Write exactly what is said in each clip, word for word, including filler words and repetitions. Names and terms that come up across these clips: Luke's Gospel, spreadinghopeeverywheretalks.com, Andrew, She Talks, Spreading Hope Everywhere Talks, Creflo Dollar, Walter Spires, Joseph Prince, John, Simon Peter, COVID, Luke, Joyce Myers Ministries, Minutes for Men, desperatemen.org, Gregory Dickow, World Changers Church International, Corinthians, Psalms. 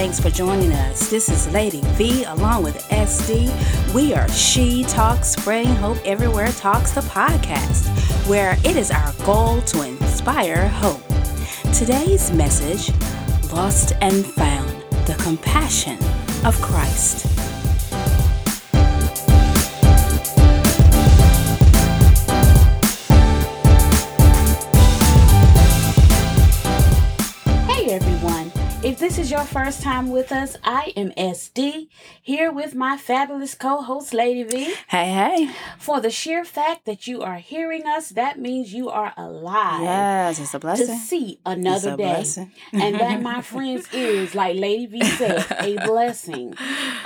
Thanks for joining us. This is Lady V along with S D. We are She Talks, Spreading Hope Everywhere Talks, the podcast, where it is our goal to inspire hope. Today's message, Lost and Found, the Compassion of Christ. If this is your first time with us, I am S D, here with my fabulous co-host, Lady V. Hey, hey. For the sheer fact that you are hearing us, that means you are alive. Yes, it's a blessing. To see another day. And that, my friends, is, like Lady V said, a blessing.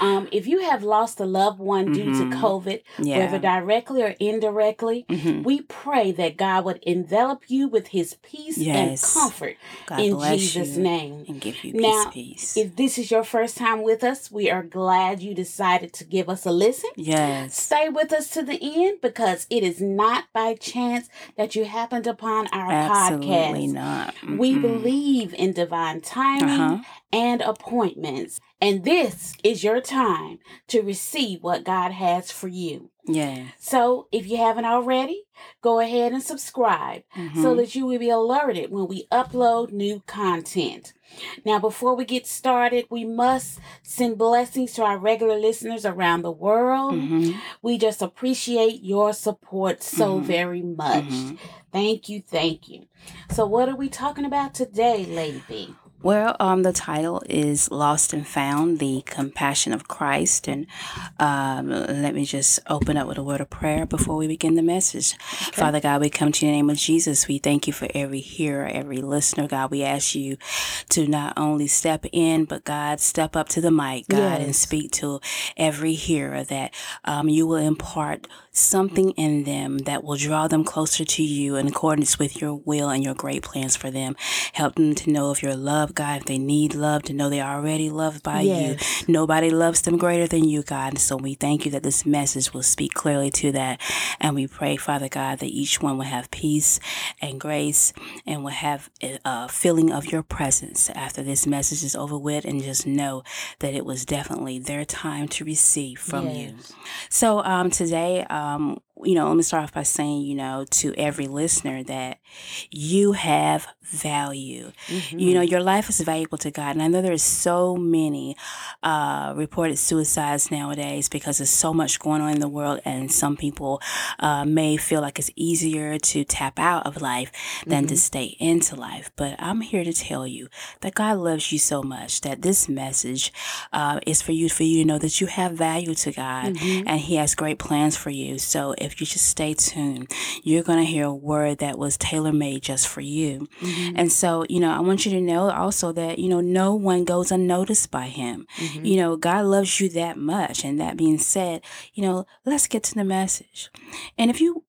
Um, if you have lost a loved one due mm-hmm. to COVID, yeah. whether directly or indirectly, mm-hmm. we pray that God would envelop you with his peace yes. and comfort God in bless Jesus' you name. And give Peace, now, peace. If this is your first time with us, we are glad you decided to give us a listen. Yes. Stay with us to the end, because it is not by chance that you happened upon our Absolutely podcast. Absolutely not. Mm-mm. We believe in divine timing uh-huh. and appointments. And this is your time to receive what God has for you. Yeah. So if you haven't already, go ahead and subscribe mm-hmm. so that you will be alerted when we upload new content. Now, before we get started, we must send blessings to our regular listeners around the world. Mm-hmm. We just appreciate your support so mm-hmm. very much. Mm-hmm. Thank you. Thank you. So what are we talking about today, Lady B? Well, um, the title is Lost and Found, the Compassion of Christ. And um, let me just open up with a word of prayer before we begin the message. Okay. Father God, we come to you in the name of Jesus. We thank you for every hearer, every listener. God, we ask you to not only step in, but God, step up to the mic, God, yes. and speak to every hearer, that um, you will impart something in them that will draw them closer to you in accordance with your will and your great plans for them. Help them to know of your love, God, if they need love, to know they are already loved by yes. you. Nobody loves them greater than you, God. And so we thank you that this message will speak clearly to that. And we pray, Father God, that each one will have peace and grace and will have a feeling of your presence after this message is over with, and just know that it was definitely their time to receive from yes. you. So um, today, um, Um, you know, let me start off by saying, you know, to every listener that you have value. Mm-hmm. You know, your life is valuable to God. And I know there is so many uh, reported suicides nowadays because there's so much going on in the world. And some people uh, may feel like it's easier to tap out of life than mm-hmm. to stay into life. But I'm here to tell you that God loves you so much that this message uh, is for you, for you to know that you have value to God mm-hmm. and he has great plans for you. So if you just stay tuned, you're going to hear a word that was tailor-made just for you. Mm-hmm. And so, you know, I want you to know also that, you know, no one goes unnoticed by him. Mm-hmm. You know, God loves you that much. And that being said, you know, let's get to the message. And if you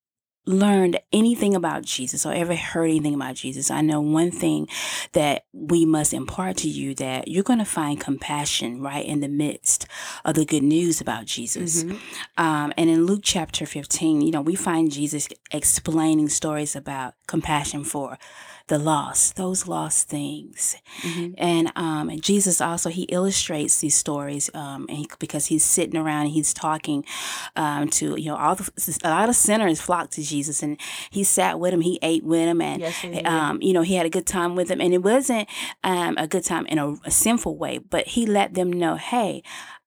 learned anything about Jesus or ever heard anything about Jesus, I know one thing that we must impart to you, that you're going to find compassion right in the midst of the good news about Jesus. Mm-hmm. Um, and in Luke chapter fifteen, you know, we find Jesus explaining stories about compassion for the lost, those lost things. Mm-hmm. And um, and Jesus also, he illustrates these stories um, and he, because he's sitting around and he's talking um, to, you know, all the, a lot of sinners flocked to Jesus, and he sat with him, he ate with him, and, yes, um, you know, he had a good time with him. And it wasn't um, a good time in a, a sinful way, but he let them know, hey,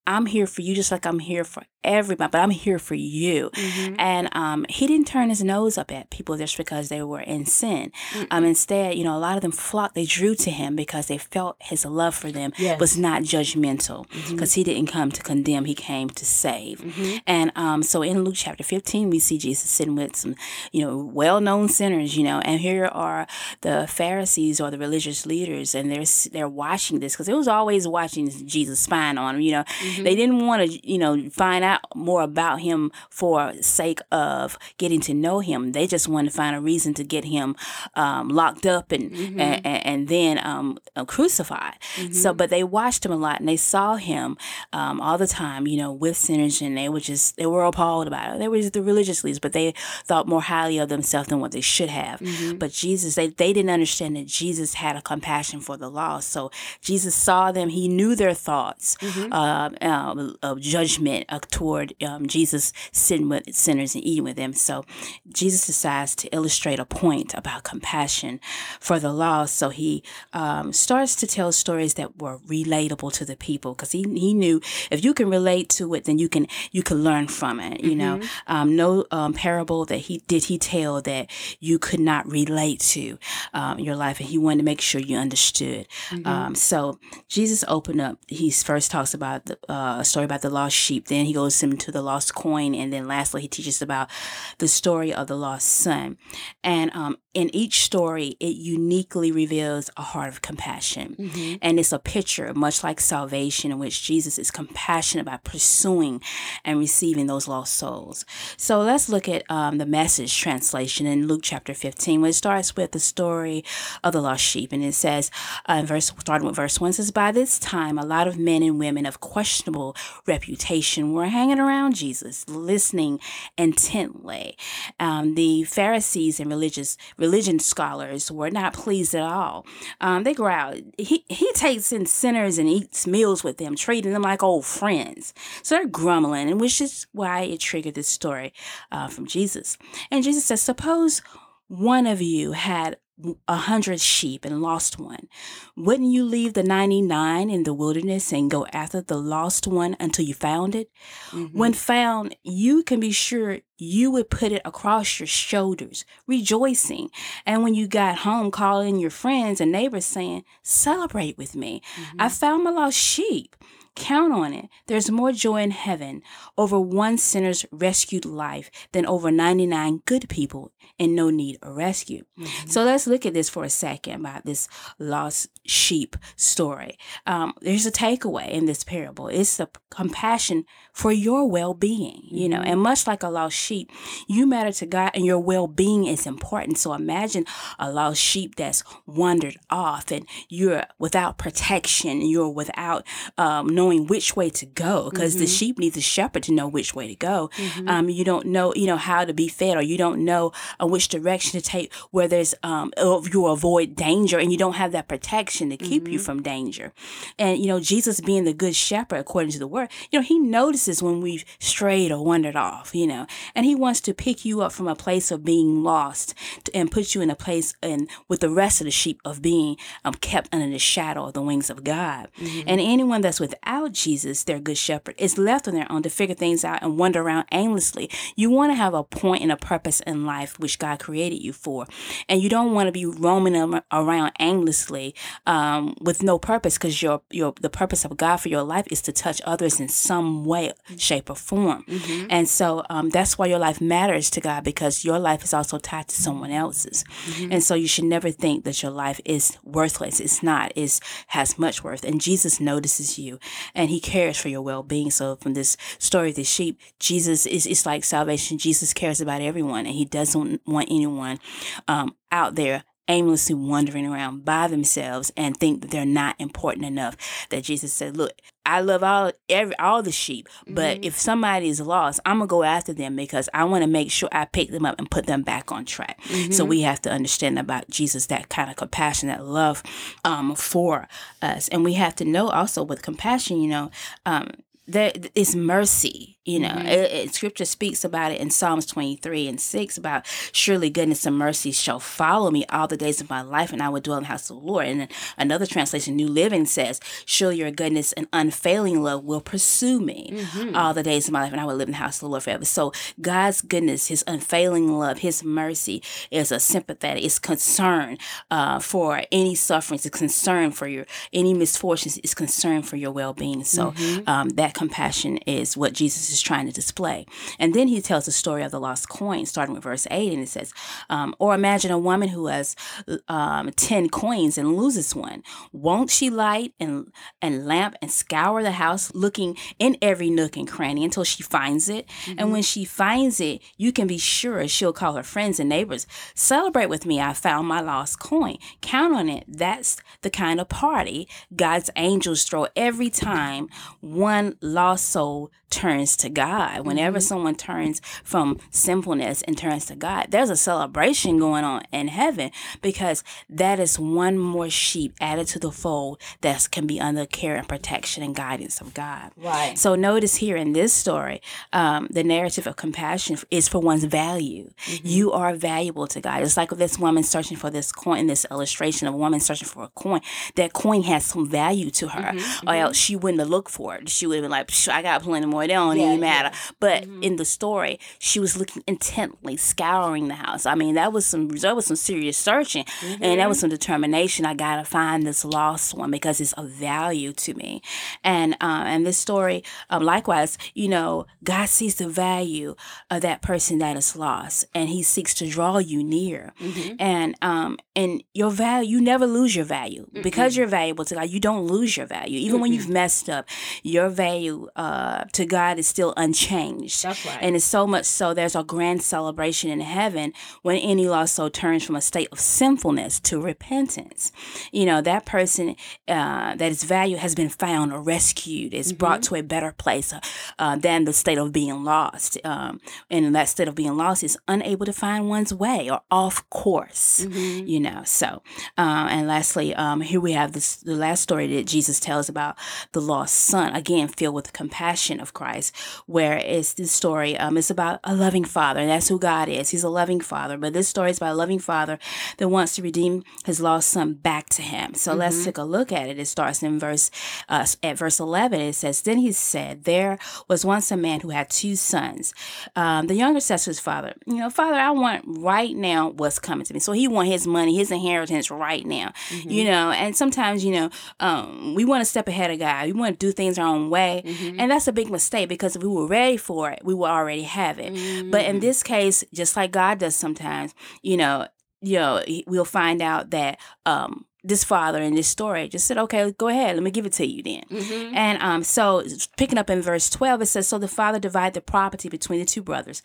I'm here for you just like I'm here for everybody, but I'm here for you. Mm-hmm. And um, he didn't turn his nose up at people just because they were in sin. Mm-hmm. Um, instead, you know, a lot of them flocked, they drew to him because they felt his love for them yes. was not judgmental, because mm-hmm. he didn't come to condemn, he came to save. Mm-hmm. And um, so in Luke chapter fifteen, we see Jesus sitting with some, you know, well-known sinners, you know, and here are the Pharisees or the religious leaders, and they're, they're watching this, because it was always watching Jesus, spying on him, you know. Mm-hmm. They didn't want to, you know, find out not more about him for sake of getting to know him. They just want to find a reason to get him um, locked up and mm-hmm. and, and then um, crucified. Mm-hmm. So, but they watched him a lot and they saw him um, all the time, you know, with sinners, and they were just, they were appalled about it. They were just the religious leaders, but they thought more highly of themselves than what they should have. Mm-hmm. But Jesus, they, they didn't understand that Jesus had a compassion for the lost. So Jesus saw them. He knew their thoughts mm-hmm. uh, um, of judgment uh, toward um, Jesus sitting with sinners and eating with them. So Jesus decides to illustrate a point about compassion for the lost. So he um, starts to tell stories that were relatable to the people, because he, he knew if you can relate to it, then you can you can learn from it. You mm-hmm. know, um, no um, parable that he did he tell that you could not relate to um, your life, and he wanted to make sure you understood. Mm-hmm. Um, so Jesus opened up. He first talks about the, uh, a story about the lost sheep. Then he goes into the lost coin, and then lastly he teaches about the story of the lost son. And um, in each story, it uniquely reveals a heart of compassion, mm-hmm. and it's a picture much like salvation, in which Jesus is compassionate by pursuing and receiving those lost souls. So let's look at um, the Message translation in Luke chapter fifteen, where it starts with the story of the lost sheep, and it says, uh, verse starting with verse one, says, "By this time, a lot of men and women of questionable reputation were hanging around Jesus, listening intently. Um, the Pharisees and religious religion scholars were not pleased at all. Um, they growled, he he takes in sinners and eats meals with them, treating them like old friends." So they're grumbling, and which is why it triggered this story uh, from Jesus. And Jesus says, "Suppose one of you had a hundred sheep and lost one. Wouldn't you leave the ninety-nine in the wilderness and go after the lost one until you found it? Mm-hmm. When found, you can be sure you would put it across your shoulders, rejoicing. And when you got home, call in your friends and neighbors saying, 'Celebrate with me. Mm-hmm. I found my lost sheep.' Count on it. There's more joy in heaven over one sinner's rescued life than over ninety-nine good people in no need of rescue." Mm-hmm. So let's look at this for a second about this lost sheep story. Um, there's a takeaway in this parable. It's the compassion for your well-being, you know, and much like a lost sheep, you matter to God and your well-being is important. So imagine a lost sheep that's wandered off and you're without protection, you're without um, knowing which way to go, because mm-hmm. the sheep needs a shepherd to know which way to go. Mm-hmm. Um, you don't know, you know, how to be fed, or you don't know uh, which direction to take, where there's um, you avoid danger, and you don't have that protection to keep mm-hmm. you from danger. And, you know, Jesus being the good shepherd, according to the word, you know, he notices when we've strayed or wandered off, you know, and he wants to pick you up from a place of being lost to, and put you in a place and with the rest of the sheep of being um, kept under the shadow of the wings of God. Mm-hmm. And anyone that's without Jesus, their good shepherd, is left on their own to figure things out and wander around aimlessly. You want to have a point and a purpose in life which God created you for, and you don't want to be roaming around aimlessly um, with no purpose, because your your the purpose of God for your life is to touch others in some way, shape, or form. Mm-hmm. And so um, that's why your life matters to God, because your life is also tied to someone else's. Mm-hmm. And so you should never think that your life is worthless. It's not. It has much worth, and Jesus notices you. And he cares for your well-being. So from this story of the sheep, Jesus is, it's like salvation. Jesus cares about everyone, and he doesn't want anyone um, out there aimlessly wandering around by themselves and think that they're not important enough. That Jesus said, look, I love all every, all the sheep, but mm-hmm. if somebody is lost, I'm going to go after them, because I want to make sure I pick them up and put them back on track. Mm-hmm. So we have to understand about Jesus, that kind of compassion, that love um, for us. And we have to know also with compassion, you know, um, there is mercy, you know. Mm-hmm. it, it, scripture speaks about it in Psalms twenty-three and six about, "Surely goodness and mercy shall follow me all the days of my life, and I will dwell in the house of the Lord." And then another translation, New Living, says, "Surely your goodness and unfailing love will pursue me mm-hmm. all the days of my life, and I will live in the house of the Lord forever." So God's goodness, his unfailing love, his mercy is a sympathetic, it's concern uh, for any sufferings, it's concern for your any misfortunes, it's concern for your well-being. So mm-hmm. um, that compassion is what Jesus is is trying to display. And then he tells the story of the lost coin, starting with verse eight, and it says, um, or imagine a woman who has um, ten coins and loses one. Won't she light and, and lamp and scour the house, looking in every nook and cranny until she finds it? Mm-hmm. And when she finds it, you can be sure she'll call her friends and neighbors. Celebrate with me, I found my lost coin. Count on it. That's the kind of party God's angels throw every time one lost soul turns to God. Whenever mm-hmm. someone turns from sinfulness and turns to God, there's a celebration going on in heaven, because that is one more sheep added to the fold that can be under care and protection and guidance of God. Right. So notice here in this story, um, the narrative of compassion is for one's value. Mm-hmm. You are valuable to God. It's like this woman searching for this coin, this illustration of a woman searching for a coin. That coin has some value to her, mm-hmm, or else she wouldn't have looked for it. She would have been like, I got plenty more. They don't yeah, even matter. Yeah. But mm-hmm. in the story, she was looking intently, scouring the house. I mean, that was some that was some serious searching, mm-hmm. and that was some determination. I gotta find this lost one because it's of value to me. And uh, and this story, um, likewise, you know, God sees the value of that person that is lost, and He seeks to draw you near. Mm-hmm. And um and your value, you never lose your value, mm-hmm. because you're valuable to God. You don't lose your value, even mm-hmm. when you've messed up. Your value uh, to God is still unchanged. That's right. And it's so much so there's a grand celebration in heaven when any lost soul turns from a state of sinfulness to repentance. You know, that person uh, that is valued has been found or rescued, is mm-hmm. brought to a better place uh, than the state of being lost. Um, and that state of being lost is unable to find one's way or off course, mm-hmm. you know. So, um, and lastly, um, here we have this, the last story that Jesus tells about the lost son, again, filled with compassion of Christ, where it's this story, um, it's about a loving father, and that's who God is. He's a loving father, but this story is about a loving father that wants to redeem his lost son back to him. So mm-hmm. let's take a look at it. It starts in verse, uh, at verse eleven. It says, then he said, there was once a man who had two sons. Um, the younger said to his father, you know, father, I want right now what's coming to me. So he want his money, his inheritance right now, mm-hmm. you know, and sometimes, you know, um, we want to step ahead of God. We want to do things our own way. Mm-hmm. And that's a big mistake, because if we were ready for it, we would already have it. Mm-hmm. But in this case, just like God does sometimes, you know, you know, we'll find out that um, this father in this story just said, okay, go ahead, let me give it to you then. Mm-hmm. And um, so picking up in verse twelve, it says, so the father divided the property between the two brothers.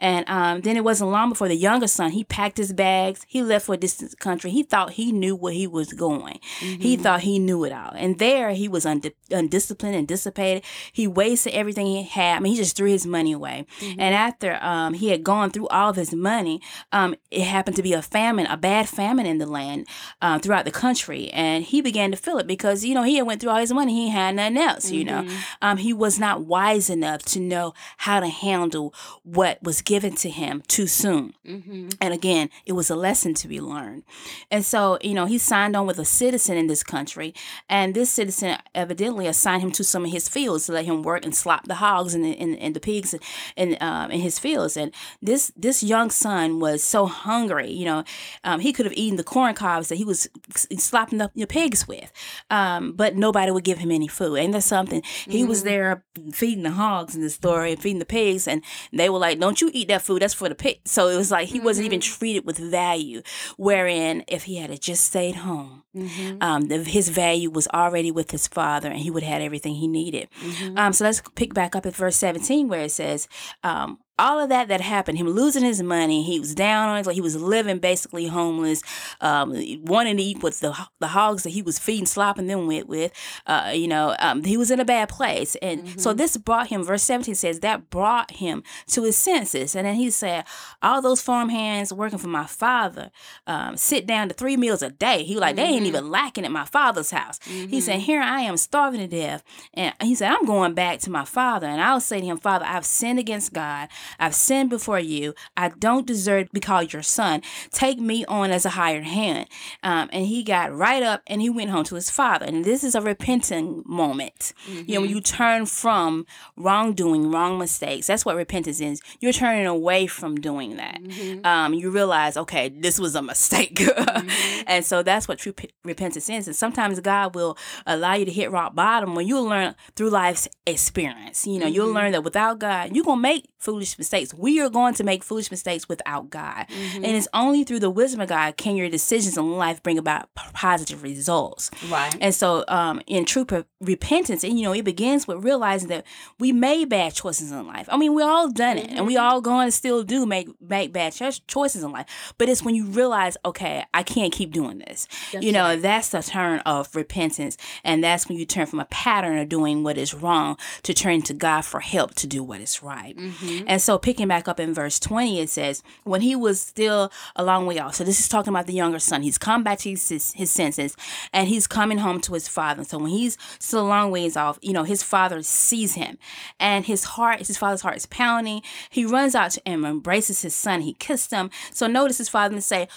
And um, then it wasn't long before the younger son, he packed his bags, he left for a distant country. He thought he knew where he was going. Mm-hmm. He thought he knew it all. And there he was und- undisciplined and dissipated. He wasted everything he had. I mean, he just threw his money away. Mm-hmm. And after um, he had gone through all of his money, um, it happened to be a famine, a bad famine in the land uh, throughout the country. country and he began to feel it, because you know he had went through all his money, he had nothing else. You mm-hmm. know um he was not wise enough to know how to handle what was given to him too soon, mm-hmm. and again it was a lesson to be learned. And so you know he signed on with a citizen in this country, and this citizen evidently assigned him to some of his fields to let him work and slop the hogs and the, and, and the pigs and, and um in his fields. And this this young son was so hungry, you know um, he could have eaten the corn cobs that he was slopping up your pigs with, um, but nobody would give him any food. Ain't that something? He mm-hmm. was there feeding the hogs in the story and feeding the pigs, and they were like, don't you eat that food, that's for the pigs. So it was like he mm-hmm. wasn't even treated with value, wherein if he had just stayed home, mm-hmm. um, the, his value was already with his father, and he would have had everything he needed. Mm-hmm. Um, so let's pick back up at verse seventeen, where it says, um, all of that that happened, him losing his money, he was down on it, like he was living basically homeless, um, wanting to eat with the the hogs that he was feeding, slopping them with, with uh, you know, um, he was in a bad place. And mm-hmm. so this brought him, verse seventeen says, that brought him to his senses. And then he said, all those farmhands working for my father um, sit down to three meals a day. He was like, mm-hmm. they ain't even lacking at my father's house. Mm-hmm. He said, here I am starving to death. And he said, I'm going back to my father. And I'll say to him, Father, I've sinned against God. I've sinned before you. I don't deserve to be called your son. Take me on as a hired hand. Um, and he got right up and he went home to his father. And this is a repenting moment. Mm-hmm. You know, when you turn from wrongdoing, wrong mistakes, that's what repentance is. You're turning away from doing that. Mm-hmm. Um, you realize, okay, this was a mistake. Mm-hmm. And so that's what true p- repentance is. And sometimes God will allow you to hit rock bottom when you learn through life's experience. You know, mm-hmm. you'll learn that without God, you're going to make foolish mistakes. We are going to make foolish mistakes without God. Mm-hmm. And it's only through the wisdom of God can your decisions in life bring about p- positive results. Right. And so um, in true p- repentance, and you know, it begins with realizing that we made bad choices in life. I mean, we all done it, mm-hmm. and we all going to still do make, make bad ch- choices in life. But it's when you realize, okay, I can't keep doing this. That's you know, right. That's the turn of repentance. And that's when you turn from a pattern of doing what is wrong to turn to God for help to do what is right. Mm-hmm. And so picking back up in verse twenty, it says, when he was still a long way off. So this is talking about the younger son. He's come back to his, his senses and he's coming home to his father. So when he's still a long ways off, you know, his father sees him and his heart, his father's heart is pounding. He runs out to him, embraces his son. He kissed him. So notice his father and say,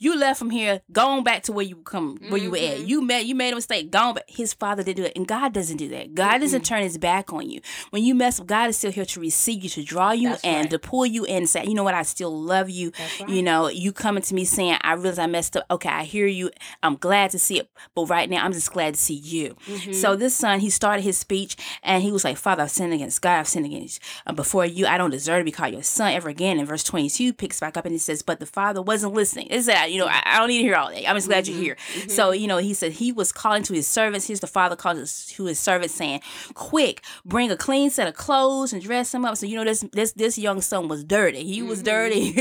you left from here, go on back to where you come, where mm-hmm. you were at. You made, you made a mistake, go on back. His father didn't do it, and God doesn't do that. God mm-hmm. doesn't turn his back on you. When you mess up, God is still here to receive you, to draw you That's and right. to pull you in and say, you know what, I still love you. Right. You know, you coming to me saying, I realize I messed up. Okay, I hear you. I'm glad to see it. But right now, I'm just glad to see you. Mm-hmm. So this son, he started his speech, and he was like, Father, I've sinned against God. I've sinned against uh, before you. I don't deserve to be called your son ever again. And verse twenty-two picks back up, and he says, but the father wasn't listening. It's that. You know, I, I don't need to hear all that. I'm just glad mm-hmm. you're here. Mm-hmm. So, you know, he said he was calling to his servants. Here's the father calling to his servants saying, quick, bring a clean set of clothes and dress him up. So, you know, this this this young son was dirty. He mm-hmm. was dirty.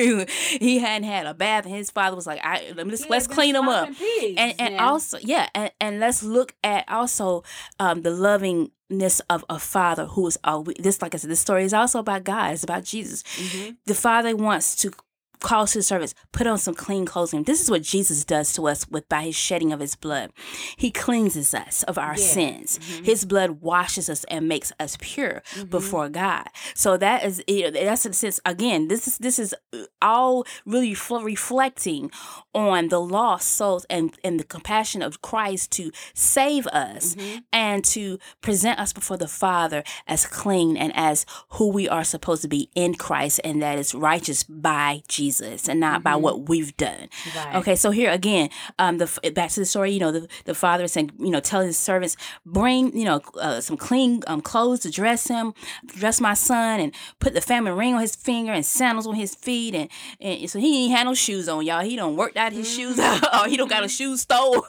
He hadn't had a bath. And his father was like, "I right, let's, yeah, let's clean him up." Peace, and and yeah. also, yeah. And, and let's look at also um, the loving of a father who is always, this, like I said, this story is also about God. It's about Jesus. Mm-hmm. The father wants to calls to the servants, put on some clean clothes. And this is what Jesus does to us with by his shedding of his blood. He cleanses us of our yeah. sins. Mm-hmm. His blood washes us and makes us pure mm-hmm. before God. So that is, you know, that's in a sense, again, this is this is all really f- reflecting on the lost souls and, and the compassion of Christ to save us mm-hmm. and to present us before the Father as clean and as who we are supposed to be in Christ, and that is righteous by Jesus. Jesus and not mm-hmm. by what we've done. Right. Okay, so here again, um, the back to the story. You know, the, the father is saying, you know, tell his servants, bring, you know, uh, some clean um, clothes to dress him, dress my son, and put the family ring on his finger and sandals on his feet, and, and so he ain't had no shoes on, y'all. He done worked out his mm-hmm. shoes, or he don't got a shoe store,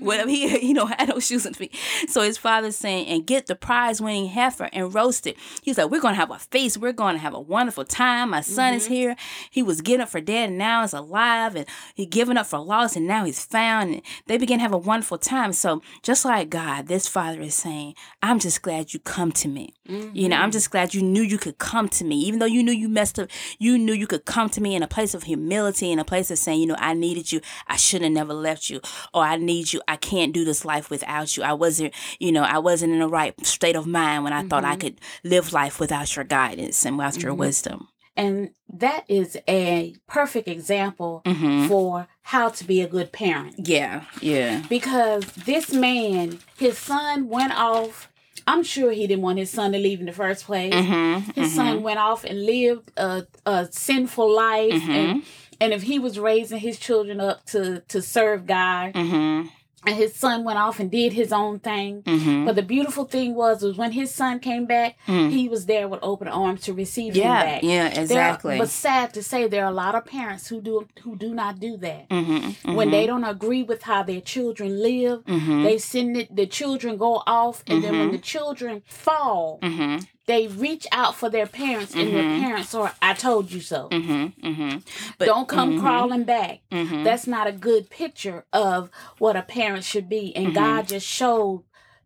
whatever. He he don't had no shoes on his feet. So his father's saying, and get the prize winning heifer and roast it. He's like, we're gonna have a feast. We're gonna have a wonderful time. My son mm-hmm. is here. He was getting up for dead and now he's alive, and he given up for lost and now he's found, and they begin to have a wonderful time. So just like God, this father is saying, I'm just glad you come to me. Mm-hmm. You know, I'm just glad you knew you could come to me. Even though you knew you messed up, you knew you could come to me in a place of humility, in a place of saying, you know, I needed you. I shouldn't have never left you. Or I need you. I can't do this life without you. I wasn't, you know, I wasn't in the right state of mind when I mm-hmm. thought I could live life without your guidance and without mm-hmm. your wisdom. And that is a perfect example mm-hmm. for how to be a good parent. Yeah, yeah. Because this man, his son went off. I'm sure he didn't want his son to leave in the first place. Mm-hmm, his mm-hmm. son went off and lived a, a sinful life. Mm-hmm. And, and if he was raising his children up to, to serve God, mm-hmm. and his son went off and did his own thing. Mm-hmm. But the beautiful thing was, was when his son came back, mm. he was there with open arms to receive yeah, him back. Yeah, exactly. Are, but sad to say, there are a lot of parents who do who do not do that. Mm-hmm, mm-hmm. When they don't agree with how their children live, mm-hmm. they send it, the children go off, and mm-hmm. then when the children fall, mm-hmm. they reach out for their parents, mm-hmm. and their parents are, I told you so. Mm-hmm, mm-hmm. But, don't come mm-hmm. crawling back. Mm-hmm. That's not a good picture of what a parent should be. And mm-hmm. God just showed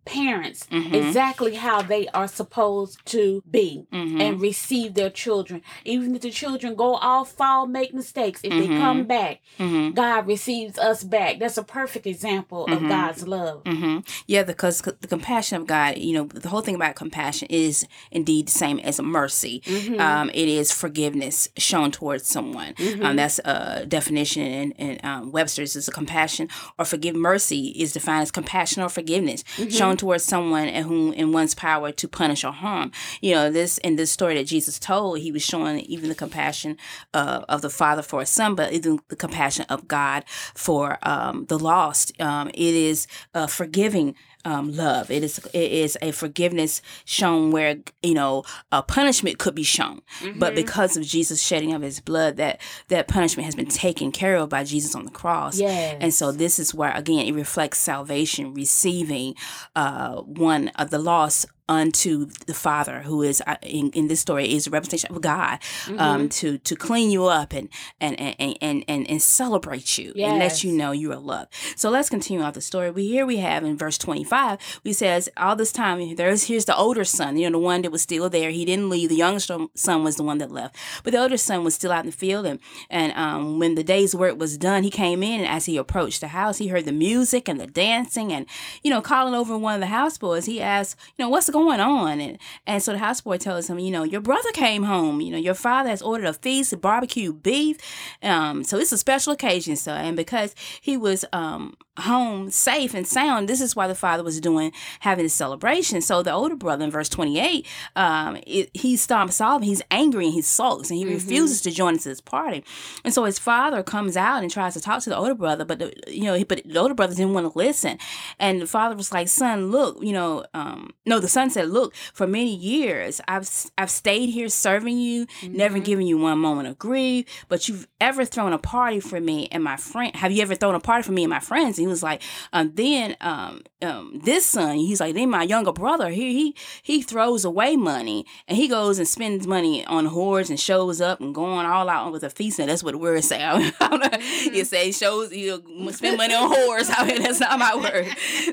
parents mm-hmm. exactly how they are supposed to be mm-hmm. and receive their children. Even if the children go off, fall, make mistakes, if mm-hmm. they come back, mm-hmm. God receives us back. That's a perfect example mm-hmm. of God's love. Mm-hmm. Yeah, because the compassion of God, you know, the whole thing about compassion is indeed the same as mercy. Mm-hmm. Um, it is forgiveness shown towards someone. Mm-hmm. Um, that's a definition in, in um, Webster's is a compassion or forgive mercy is defined as compassion or forgiveness mm-hmm. shown towards someone and whom in one's power to punish or harm. You know, this in this story that Jesus told, he was showing even the compassion uh, of the Father for his son, but even the compassion of God for um, the lost. Um, it is uh, forgiving Um, love. It is it is a forgiveness shown where, you know, a punishment could be shown. Mm-hmm. But because of Jesus shedding of his blood, that that punishment has been taken care of by Jesus on the cross. Yes. And so this is where, again, it reflects salvation, receiving uh, one of the lost unto the Father, who is in, in this story is a representation of God, mm-hmm. um, to to clean you up and and and and and, and celebrate you yes. and let you know you are loved. So let's continue on the story. We here we have in verse twenty-five, we says all this time there's here's the older son, you know, the one that was still there. He didn't leave. The younger son was the one that left, but the older son was still out in the field. And and um, when the day's work was done, he came in, and as he approached the house, he heard the music and the dancing, and you know, calling over one of the houseboys, he asked, you know, what's the going on? And and so the houseboy tells him, you know, your brother came home. You know, your father has ordered a feast, a barbecue beef. Um, so it's a special occasion. So and because he was um home safe and sound, this is why the father was doing having a celebration. So the older brother in verse twenty-eight, um, it, he stomps off. He's angry and he sulks and he mm-hmm. refuses to join into this party. And so his father comes out and tries to talk to the older brother, but the, you know, he, but the older brother didn't want to listen. And the father was like, "Son, look, you know, um, no, the son." said, look, for many years I've I've stayed here serving you, mm-hmm. never given you one moment of grief, but you've ever thrown a party for me and my friend. Have you ever thrown a party for me and my friends? And he was like, um, then um, um, this son, he's like, then my younger brother, he he he throws away money and he goes and spends money on whores and shows up and going all out with a feast. Now that's what the word say. I don't know. Mm-hmm. It say shows you spend money on whores. I mean, that's not my word,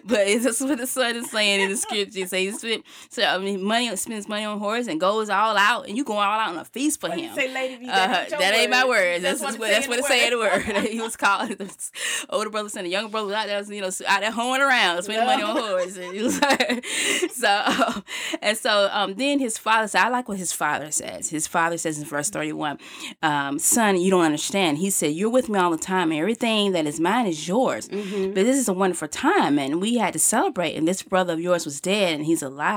but it's just what the son is saying in the scripture. It say he spent So I mean, money spends money on whores and goes all out, and you going all out on a feast for what him. Say, lady, uh, that ain't my word. That's, that's what that's what it said. The word he was calling the older brother saying the younger brother was out there, you know, out there hoeing around, spending no. money on whores. And he was like, so um, and so um, then his father said, I like what his father says. His father says in verse thirty-one, um, "Son, you don't understand." He said, "You're with me all the time, and everything that is mine is yours." Mm-hmm. But this is a wonderful time, and we had to celebrate. And this brother of yours was dead, and he's alive.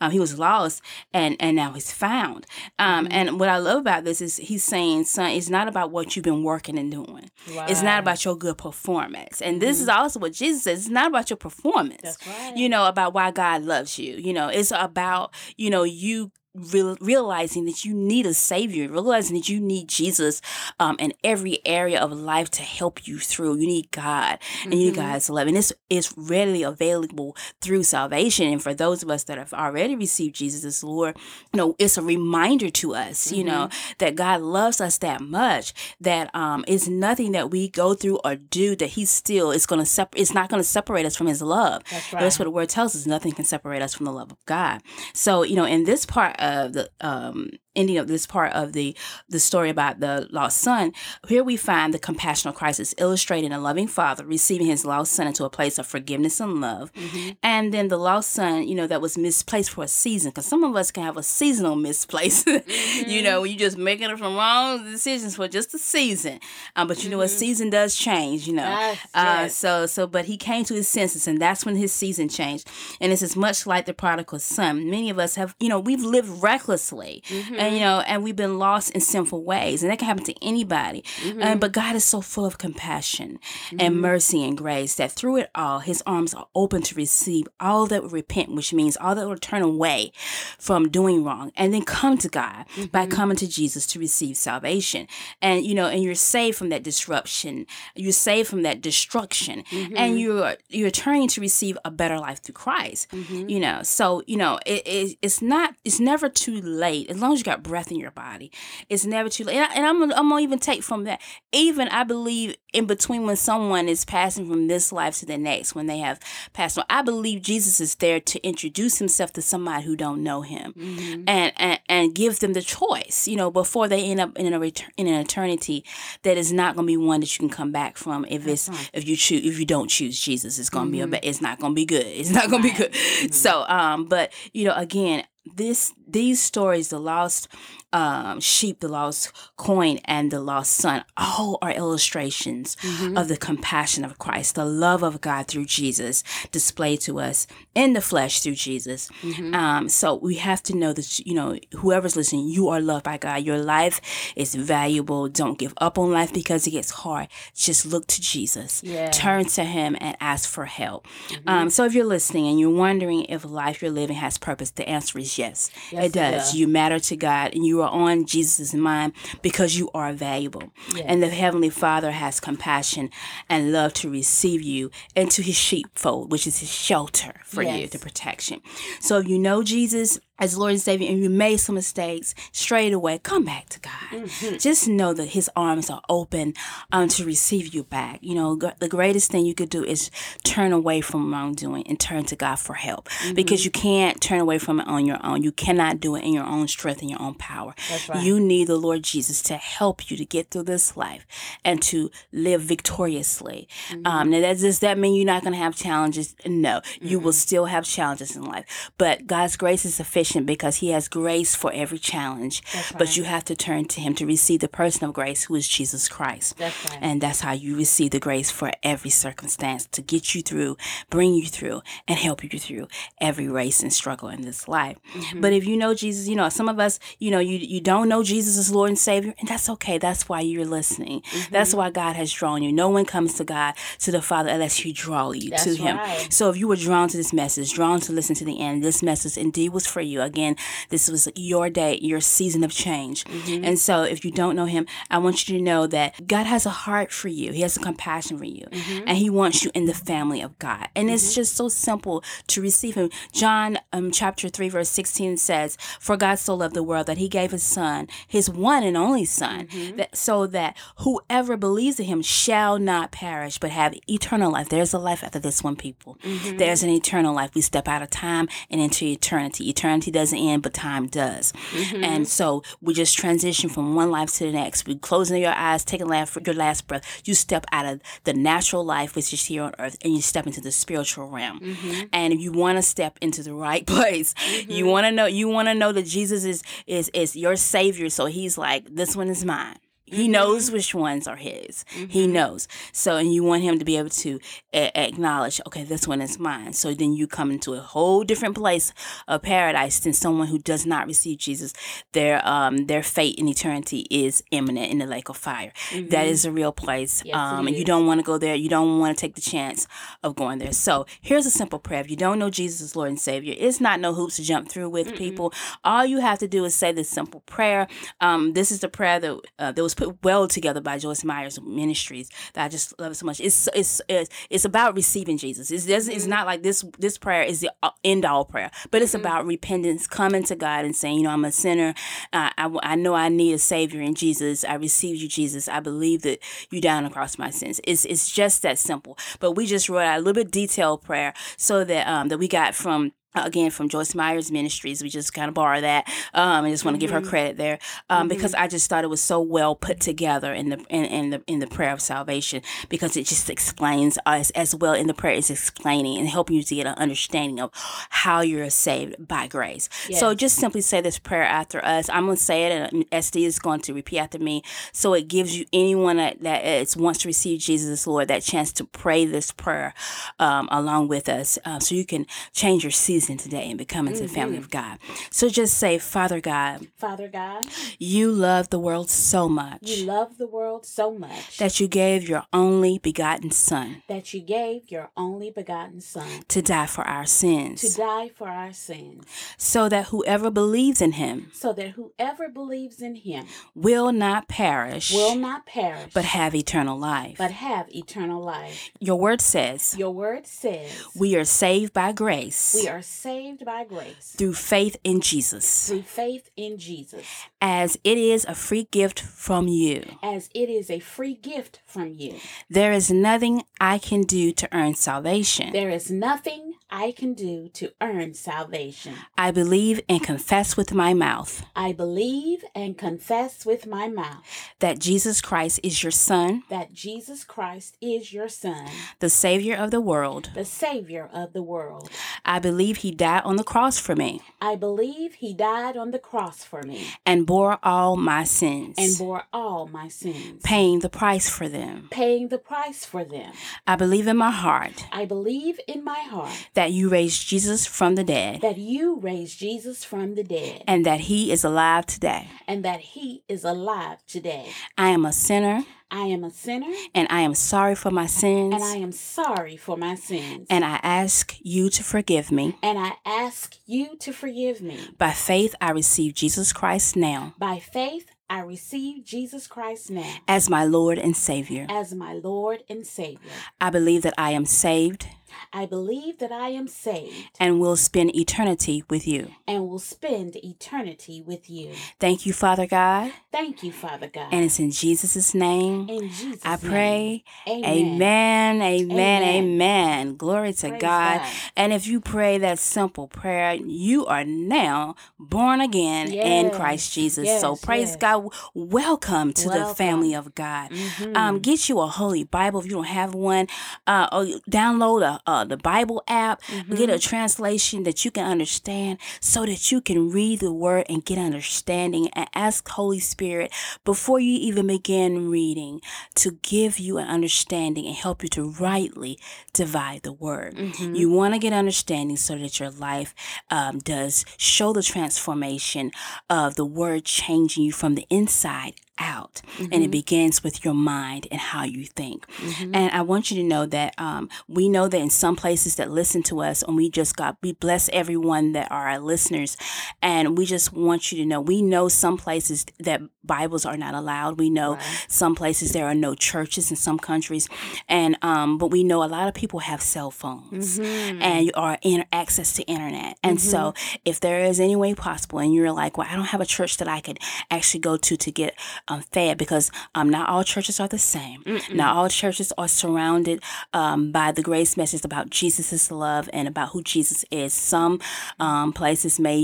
Um, he was lost and, and now he's found. Um, and what I love about this is he's saying, son, it's not about what you've been working and doing. Right. It's not about your good performance. And this mm-hmm. is also what Jesus says. It's not about your performance. That's right. You know, about why God loves you. You know, it's about, you know, you Real, realizing that you need a savior, realizing that you need Jesus um, in every area of life to help you through. You need God and mm-hmm. you need God's love. And it's, it's readily available through salvation. And for those of us that have already received Jesus as Lord, you know, it's a reminder to us, mm-hmm. you know, that God loves us that much, that um, it's nothing that we go through or do that he still is going to separate. It's not going to separate us from his love. That's right. That's what the word tells us. Nothing can separate us from the love of God. So, you know, in this part of the um ending of this part of the the story about the lost son, here we find the compassion of Christ is illustrating a loving father receiving his lost son into a place of forgiveness and love. Mm-hmm. And then the lost son, you know, that was misplaced for a season, because some of us can have a seasonal misplace. Mm-hmm. You know, you just making it from wrong decisions for just a season. Um, but you mm-hmm. know, a season does change, you know. Yes, uh, yes. So, so, but he came to his senses, and that's when his season changed. And this is much like the prodigal son. Many of us have, you know, we've lived recklessly. Mm-hmm. And, you know, and we've been lost in sinful ways, and that can happen to anybody. Mm-hmm. Um, but God is so full of compassion mm-hmm. and mercy and grace that through it all, his arms are open to receive all that will repent, which means all that will turn away from doing wrong and then come to God mm-hmm. by coming to Jesus to receive salvation. And, you know, and you're saved from that disruption. You're saved from that destruction mm-hmm. and you're, you're turning to receive a better life through Christ, mm-hmm. you know? So, you know, it, it, it's not, it's never too late. As long as you got got breath in your body. It's never too late. And, I, and I'm, I'm gonna even take from that. Even I believe in between when someone is passing from this life to the next, when they have passed on, I believe Jesus is there to introduce himself to somebody who don't know him, mm-hmm. and, and and give them the choice, you know, before they end up in a return, in an eternity that is not gonna be one that you can come back from. If it's right. if you choose if you don't choose Jesus, it's gonna mm-hmm. be a, it's not gonna be good. It's not gonna be good. Mm-hmm. So, um, but you know, again. This, these stories, the lost um, sheep, the lost coin, and the lost son, all are illustrations mm-hmm. of the compassion of Christ, the love of God through Jesus displayed to us in the flesh through Jesus. Mm-hmm. Um, so we have to know that, you know, whoever's listening, you are loved by God. Your life is valuable. Don't give up on life because it gets hard. Just look to Jesus. Yeah. Turn to him and ask for help. Mm-hmm. Um, so if you're listening and you're wondering if life you're living has purpose, the answer is yes, yes, it does. Yeah. You matter to God, and you are on Jesus' mind because you are valuable. Yes. And the Heavenly Father has compassion and love to receive you into his sheepfold, which is his shelter for yes. you, the protection. So if you know Jesus as Lord and Savior, and you made some mistakes, straight away, come back to God. Mm-hmm. Just know that his arms are open um, to receive you back. You know, g- the greatest thing you could do is turn away from wrongdoing and turn to God for help. Mm-hmm. Because you can't turn away from it on your own. You cannot do it in your own strength and your own power. That's right. You need the Lord Jesus to help you to get through this life and to live victoriously. Mm-hmm. Um, now, that, does that mean you're not going to have challenges? No. Mm-hmm. You will still have challenges in life. But God's grace is sufficient, because he has grace for every challenge. Right. But you have to turn to him to receive the person of grace, who is Jesus Christ. That's right. And that's how you receive the grace for every circumstance to get you through, bring you through, and help you through every race and struggle in this life. Mm-hmm. But if you know Jesus, you know, some of us, you know, you, you don't know Jesus as Lord and Savior, and that's okay. That's why you're listening. Mm-hmm. That's why God has drawn you. No one comes to God, to the Father, unless he draw you that's to him. Right. So if you were drawn to this message, drawn to listen to the end, this message indeed was for you. Again, this was your day, your season of change. Mm-hmm. And so if you don't know him, I want you to know that God has a heart for you. He has a compassion for you. Mm-hmm. And he wants you in the family of God. And mm-hmm. it's just so simple to receive him. John um, chapter three, verse sixteen says, "For God so loved the world that he gave his son, his one and only son, mm-hmm. that, so that whoever believes in him shall not perish, but have eternal life." There's a life after this one, people. Mm-hmm. There's an eternal life. We step out of time and into eternity. Eternity doesn't end, but time does. Mm-hmm. And so we just transition from one life to the next. We closing your eyes, taking your last breath. You step out of the natural life, which is here on earth, and you step into the spiritual realm. Mm-hmm. And if you want to step into the right place, mm-hmm. you want to know, you want to know that Jesus is, is, is your savior. So he's like, this one is mine. He knows which ones are his. Mm-hmm. He knows. So, and you want him to be able to a- acknowledge, okay, this one is mine. So then you come into a whole different place of paradise than someone who does not receive Jesus. Their um their fate in eternity is imminent in the lake of fire. Mm-hmm. That is a real place. Yes, um, and you don't want to go there. You don't want to take the chance of going there. So here's a simple prayer. If you don't know Jesus as Lord and Savior, it's not no hoops to jump through with mm-hmm. people. All you have to do is say this simple prayer. Um, this is the prayer that uh, that was put well together by Joyce Myers Ministries that I just love it so much. It's it's it's, it's about receiving Jesus. It doesn't. Mm-hmm. It's not like this. This prayer is the end all prayer, but it's mm-hmm. about repentance, coming to God and saying, you know, I'm a sinner. Uh, I I know I need a Savior in Jesus. I receive you, Jesus. I believe that you died on the cross for my sins. It's it's just that simple. But we just wrote out a little bit detailed prayer so that um that we got from. Again, from Joyce Myers Ministries. We just kind of borrow that. Um, I just want to mm-hmm. give her credit there um, mm-hmm. because I just thought it was so well put together in the in, in the in the prayer of salvation, because it just explains us as well. In the prayer, it's explaining and helping you to get an understanding of how you're saved by grace. Yes. So just simply say this prayer after us. I'm going to say it, and S D is going to repeat after me. So it gives you anyone that, that is, wants to receive Jesus as Lord that chance to pray this prayer um, along with us, uh, so you can change your season today and become into mm-hmm. the family of God. So just say, Father God, Father God, you love the world so much. You love the world so much that you gave your only begotten Son. That you gave your only begotten Son to die for our sins. To die for our sins. So that whoever believes in him. So that whoever believes in him will not perish. Will not perish. But have eternal life. But have eternal life. Your word says. Your word says. We are saved by grace. We are saved saved by grace through faith in Jesus. Through faith in Jesus. As it is a free gift from you. As it is a free gift from you. There is nothing I can do to earn salvation. There is nothing I can do to earn salvation. I believe and confess with my mouth. I believe and confess with my mouth that Jesus Christ is your Son. That Jesus Christ is your Son. The Savior of the world. The Savior of the world. I believe He died on the cross for me. I believe He died on the cross for me. And bore all my sins. And bore all my sins. Paying the price for them. Paying the price for them. I believe in my heart. I believe in my heart. That you raised Jesus from the dead. That you raised Jesus from the dead. And that He is alive today. And that He is alive today. I am a sinner. I am a sinner. And I am sorry for my sins. And I am sorry for my sins. And I ask you to forgive me. And I ask you to forgive me. By faith, I receive Jesus Christ now. By faith, I receive Jesus Christ now. As my Lord and Savior. As my Lord and Savior. I believe that I am saved. I believe that I am saved. And will spend eternity with you. And will spend eternity with you. Thank you, Father God. Thank you, Father God. And it's in Jesus' name. In Jesus' I pray. Name. Amen. Amen. Amen. Amen. Amen. Glory to God. God. And if you pray that simple prayer, you are now born again yes. in Christ Jesus. Yes. So praise yes. God. Welcome to Welcome. the family of God. Mm-hmm. Um, get you a Holy Bible if you don't have one. Uh, or download a Uh, the Bible app, mm-hmm. get a translation that you can understand so that you can read the word and get understanding, and ask Holy Spirit before you even begin reading to give you an understanding and help you to rightly divide the word. Mm-hmm. You want to get understanding so that your life um, does show the transformation of the word changing you from the inside out. Mm-hmm. And it begins with your mind and how you think. Mm-hmm. And I want you to know that um, we know that in some places that listen to us, and we just got, we bless everyone that are our listeners. And we just want you to know, we know some places that Bibles are not allowed. We know right. some places there are no churches in some countries. And, um, but we know a lot of people have cell phones mm-hmm. and are in access to internet. And mm-hmm. so if there is any way possible and you're like, well, I don't have a church that I could actually go to to get Um, fed, because um, not all churches are the same. Mm-mm. Not all churches are surrounded um, by the grace message about Jesus' love and about who Jesus is. Some um, places may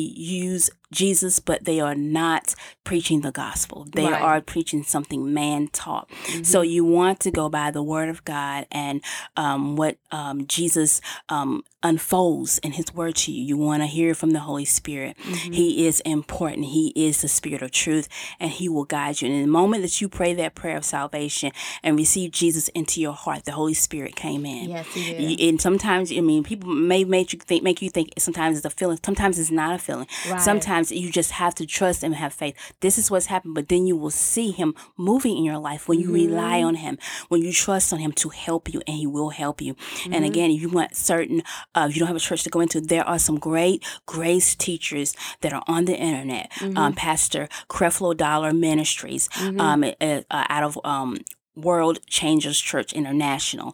use Jesus, but they are not preaching the gospel. They right. are preaching something man taught. Mm-hmm. So you want to go by the word of God and um, what um, Jesus um, unfolds in his word to you. You want to hear from the Holy Spirit. Mm-hmm. He is important. He is the Spirit of truth, and he will guide you. And in the moment that you pray that prayer of salvation and receive Jesus into your heart, the Holy Spirit came in. Yes, he did. And sometimes, I mean, people may make you think, make you think sometimes it's a feeling. Sometimes it's not a feeling. Right. Sometimes you just have to trust and have faith. This is what's happened, but then you will see him moving in your life when you mm-hmm. rely on him, when you trust on him to help you, and he will help you. Mm-hmm. And again, if you want certain, uh, if you don't have a church to go into, there are some great grace teachers that are on the internet. Mm-hmm. Um, Pastor Creflo Dollar Ministries mm-hmm. um, uh, out of um, World Changers Church International.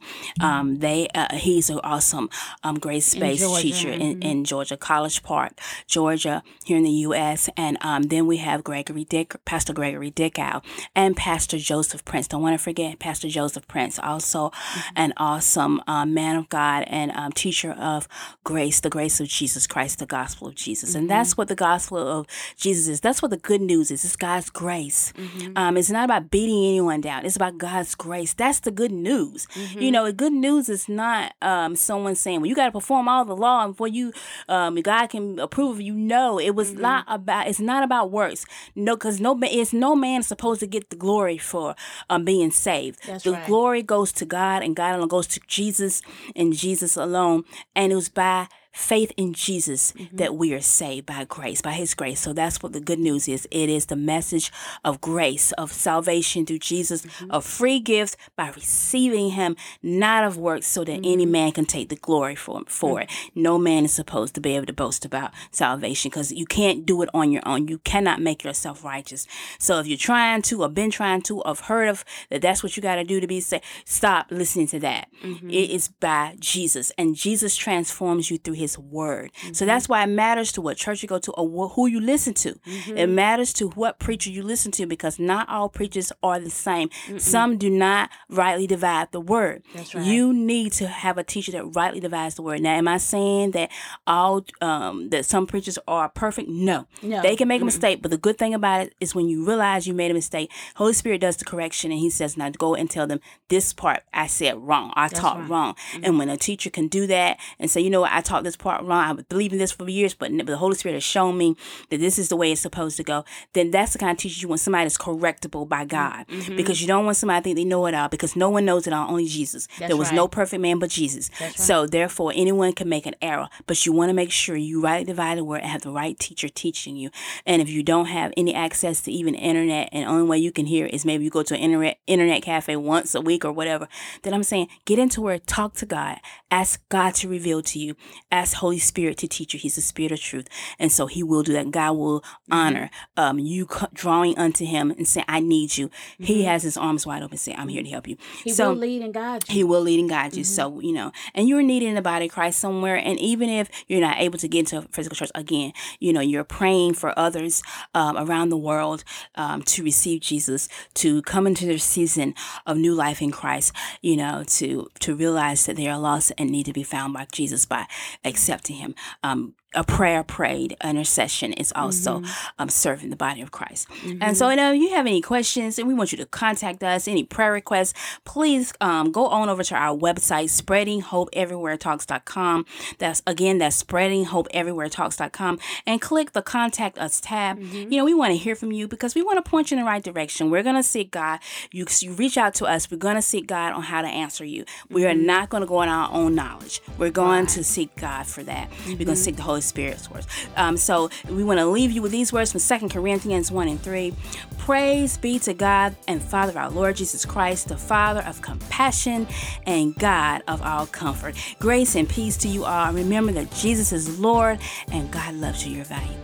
Um, they uh, he's an awesome um, grace-based teacher mm-hmm. in, in Georgia, College Park, Georgia, here in the U S And um, then we have Gregory Dick, Pastor Gregory Dickow, and Pastor Joseph Prince. Don't want to forget Pastor Joseph Prince, also mm-hmm. an awesome um, man of God and um, teacher of grace, the grace of Jesus Christ, the gospel of Jesus. Mm-hmm. And that's what the gospel of Jesus is. That's what the good news is. It's God's grace. Mm-hmm. Um, it's not about beating anyone down. It's about God. God's grace. That's the good news. Mm-hmm. You know, good news is not um, someone saying, well, you got to perform all the law and before you, um, God can approve of you. No, it was mm-hmm. not about, it's not about works. No, because no, it's no man supposed to get the glory for um, being saved. That's the right. glory goes to God, and God alone goes to Jesus and Jesus alone. And it was by faith in Jesus mm-hmm. that we are saved by grace, by his grace. So that's what the good news is. It is the message of grace, of salvation through Jesus, mm-hmm. a free gift by receiving him, not of works, so that mm-hmm. any man can take the glory for, for mm-hmm. it. No man is supposed to be able to boast about salvation, because you can't do it on your own. You cannot make yourself righteous. So if you're trying to, or been trying to, or have heard of that, that's what you got to do to be saved. Stop listening to that. Mm-hmm. It is by Jesus, and Jesus transforms you through his his word. Mm-hmm. So that's why it matters to what church you go to or wh- who you listen to. Mm-hmm. It matters to what preacher you listen to, because not all preachers are the same. Mm-mm. Some do not rightly divide the word. That's right. You need to have a teacher that rightly divides the word. Now, am I saying that all um, that some preachers are perfect? No. no. They can make mm-hmm. a mistake, but the good thing about it is when you realize you made a mistake, Holy Spirit does the correction, and he says, now go and tell them this part I said wrong. I That's taught right. wrong. Mm-hmm. And when a teacher can do that and say, you know what, I taught this part wrong. I've been believing this for years, but the Holy Spirit has shown me that this is the way it's supposed to go. Then that's the kind of teacher you want, somebody that's correctable by God, mm-hmm. because you don't want somebody to think they know it all, because no one knows it all, only Jesus. That's there was right. no perfect man but Jesus. That's so right. therefore, anyone can make an error, but you want to make sure you rightly divide the word and have the right teacher teaching you. And if you don't have any access to even internet, and the only way you can hear is maybe you go to an internet, internet cafe once a week or whatever, then I'm saying get into where talk to God, ask God to reveal to you, ask Holy Spirit to teach you. He's the Spirit of truth. And so he will do that. God will mm-hmm. honor um, you drawing unto him and saying, I need you. Mm-hmm. He has his arms wide open saying, I'm here to help you. He so, will lead and guide you. He will lead and guide you. Mm-hmm. So, you know, and you're needed in the body of Christ somewhere. And even if you're not able to get into a physical church again, you know, you're praying for others um, around the world um, to receive Jesus, to come into their season of new life in Christ, you know, to, to realize that they are lost and need to be found by Jesus by accepting him. Um, a prayer prayed, intercession is also mm-hmm. um, serving the body of Christ. Mm-hmm. And so, you know, if you have any questions and we want you to contact us, any prayer requests, please um, go on over to our website, spreading hope everywhere talks dot com. That's, again, that's spreading hope everywhere talks dot com, and click the Contact Us tab. Mm-hmm. You know, we want to hear from you because we want to point you in the right direction. We're going to seek God. You, you reach out to us. We're going to seek God on how to answer you. Mm-hmm. We are not going to go on our own knowledge. We're going right. to seek God for that. Mm-hmm. We're going to seek the Holy Spirit's words. Um, so we want to leave you with these words from Second Corinthians one and three. Praise be to God and Father of our Lord Jesus Christ, the Father of compassion and God of all comfort. Grace and peace to you all. Remember that Jesus is Lord and God loves you. You're valuable.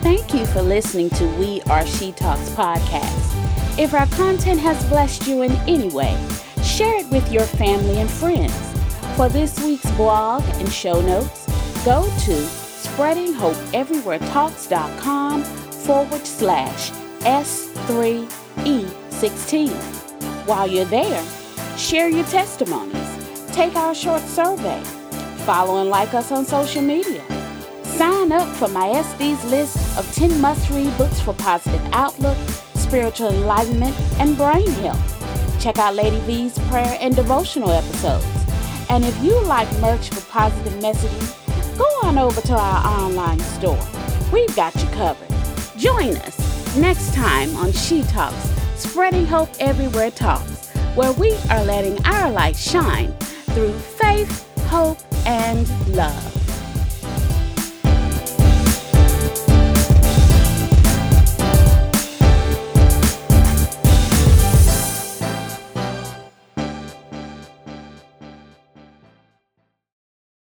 Thank you for listening to We Are She Talks podcast. If our content has blessed you in any way, share it with your family and friends. For this week's blog and show notes, go to spreading hope everywhere talks dot com forward slash S three E sixteen. While you're there, share your testimonies, take our short survey, follow and like us on social media, sign up for my S D's list of ten must-read books for positive outlook, spiritual enlightenment, and brain health. Check out Lady V's prayer and devotional episodes. And if you like merch for positive messaging, go on over to our online store. We've got you covered. Join us next time on She Talks, Spreading Hope Everywhere Talks, where we are letting our light shine through faith, hope, and love.